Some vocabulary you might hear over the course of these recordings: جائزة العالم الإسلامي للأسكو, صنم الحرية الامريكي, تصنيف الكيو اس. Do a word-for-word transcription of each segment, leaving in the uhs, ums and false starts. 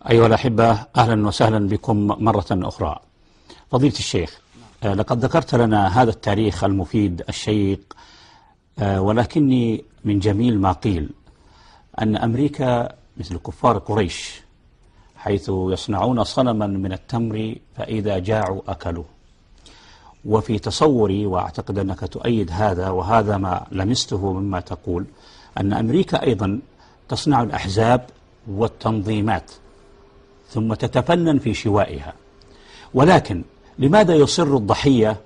أيها الأحبة، أهلا وسهلا بكم مرة أخرى. فضيلة الشيخ، لقد ذكرت لنا هذا التاريخ المفيد الشيق، ولكني من جميل ما قيل أن أمريكا مثل كفار قريش، حيث يصنعون صنما من التمر فإذا جاعوا أكلوه. وفي تصوري، وأعتقد أنك تؤيد هذا، وهذا ما لمسته مما تقول، أن أمريكا أيضا تصنع الأحزاب والتنظيمات ثم تتفنن في شوائها. ولكن لماذا يصر الضحية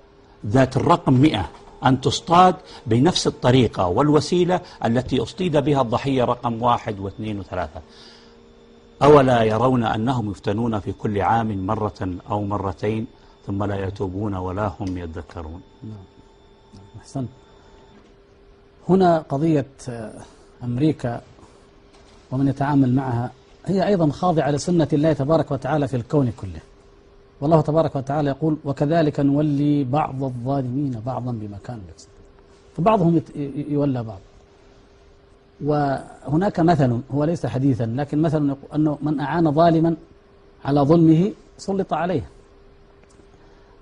ذات الرقم مئة أن تصطاد بنفس الطريقة والوسيلة التي أصطيد بها الضحية رقم واحد واثنين وثلاثة؟ أولا يرون أنهم يفتنون في كل عام مرة أو مرتين ثم لا يتوبون ولا هم يتذكرون؟ أحسن. هنا قضية أمريكا ومن يتعامل معها هي أيضا خاضعة لسنة الله تبارك وتعالى في الكون كله. والله تبارك وتعالى يقول: وكذلك نولي بعض الظالمين بعضا بما كانوا يكسبون، فبعضهم يولى بعض. وهناك مثل، هو ليس حديثا لكن مثل، يقول أنه من أعان ظالما على ظلمه سلط عليه.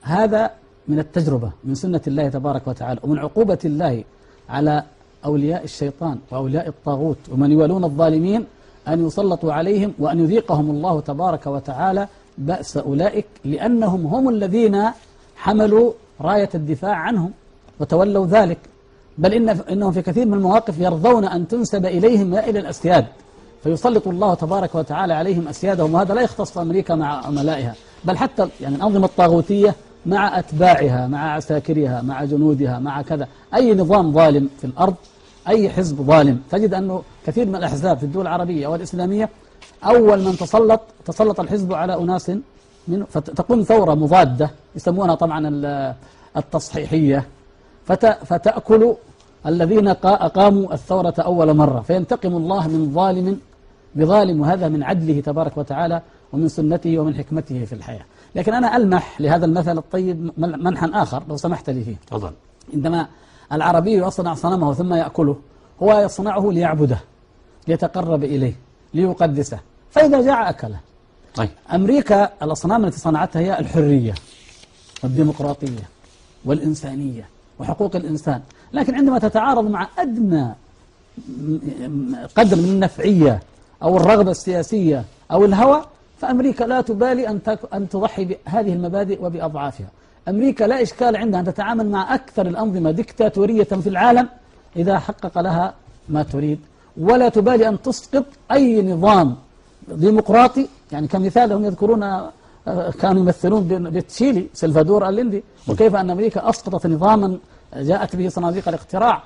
هذا من التجربة، من سنة الله تبارك وتعالى، ومن عقوبة الله على أولياء الشيطان وأولياء الطاغوت ومن يولون الظالمين، أن يسلطوا عليهم وأن يذيقهم الله تبارك وتعالى بأس أولئك، لأنهم هم الذين حملوا راية الدفاع عنهم وتولوا ذلك. بل إن إنهم في كثير من المواقف يرضون أن تنسب إليهم يا إلى الأسياد، فيسلط الله تبارك وتعالى عليهم أسيادهم. وهذا لا يختص أمريكا مع عملائها، بل حتى يعني الأنظمة الطاغوتية مع أتباعها، مع عساكرها، مع جنودها، مع كذا. أي نظام ظالم في الأرض، أي حزب ظالم، تجد أنه كثير من الأحزاب في الدول العربية والإسلامية أول من تسلط تسلط الحزب على أناس منه، فتقوم ثورة مضادة يسمونها طبعا التصحيحية، فتأكل الذين أقاموا الثورة أول مرة، فينتقم الله من ظالم بظالم. وهذا من عدله تبارك وتعالى ومن سنته ومن حكمته في الحياة. لكن أنا ألمح لهذا المثل الطيب منحا آخر لو سمحت لي فيه. تفضل. عندما العربي يصنع صنمه ثم يأكله، هو يصنعه ليعبده، ليتقرب إليه، ليقدسه، فإذا جاع أكله. طيب. أمريكا الأصنام التي صنعتها هي الحرية والديمقراطية والإنسانية وحقوق الإنسان، لكن عندما تتعارض مع أدنى قدر من النفعية أو الرغبة السياسية أو الهوى، فأمريكا لا تبالي أن أن تضحي بهذه المبادئ وبأضعافها. أمريكا لا إشكال عندها أن تتعامل مع أكثر الأنظمة ديكتاتورية في العالم إذا حقق لها ما تريد، ولا تبالي أن تسقط أي نظام ديمقراطي. يعني كمثال، هم يذكرون كانوا يمثلون بتشيلي سلفادور الليندي، وكيف أن أمريكا أسقطت نظاما جاءت به صناديق الاقتراع،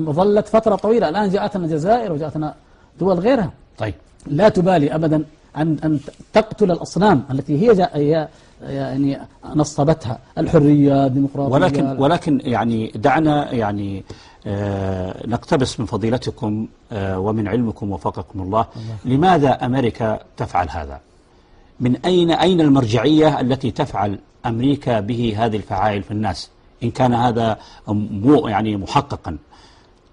ظلت فترة طويلة. الآن جاءتنا الجزائر وجاءتنا دول غيرها. طيب. لا تبالي أبدا أن أن تقتل الأصنام التي هي جاء يعني نصبتها، الحرية الديمقراطية. ولكن ولكن يعني دعنا يعني آه نقتبس من فضيلتكم آه ومن علمكم وفقكم الله. الله، لماذا أمريكا تفعل هذا؟ من أين أين المرجعية التي تفعل أمريكا به هذه الفعائل في الناس، إن كان هذا مو يعني محققا؟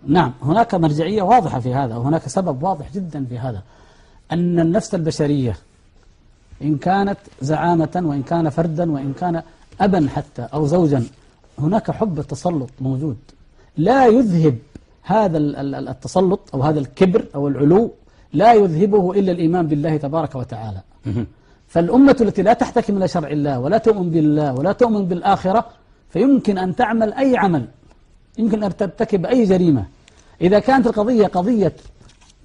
نعم، هناك مرجعية واضحة في هذا، وهناك سبب واضح جدا في هذا، أن النفس البشرية إن كانت زعامة، وإن كان فردا، وإن كان أبا حتى أو زوجا، هناك حب التسلط موجود، لا يذهب هذا التسلط أو هذا الكبر أو العلو، لا يذهبه إلا الإيمان بالله تبارك وتعالى. فالأمة التي لا تحتكم إلى شرع الله ولا تؤمن بالله ولا تؤمن بالآخرة، فيمكن أن تعمل أي عمل، يمكن أن ترتكب أي جريمة. إذا كانت القضية قضية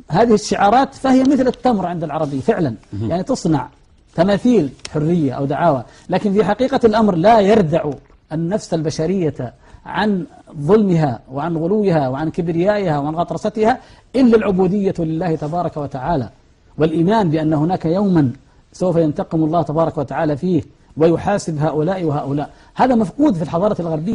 هذه الشعارات، فهي مثل التمر عند العربي فعلا، يعني تصنع تماثيل حرية أو دعاوى، لكن في حقيقة الأمر لا يردع النفس البشرية عن ظلمها وعن غلوها وعن كبريائها وعن غطرستها إلا العبودية لله تبارك وتعالى، والإيمان بأن هناك يوما سوف ينتقم الله تبارك وتعالى فيه ويحاسب هؤلاء وهؤلاء. هذا مفقود في الحضارة الغربية.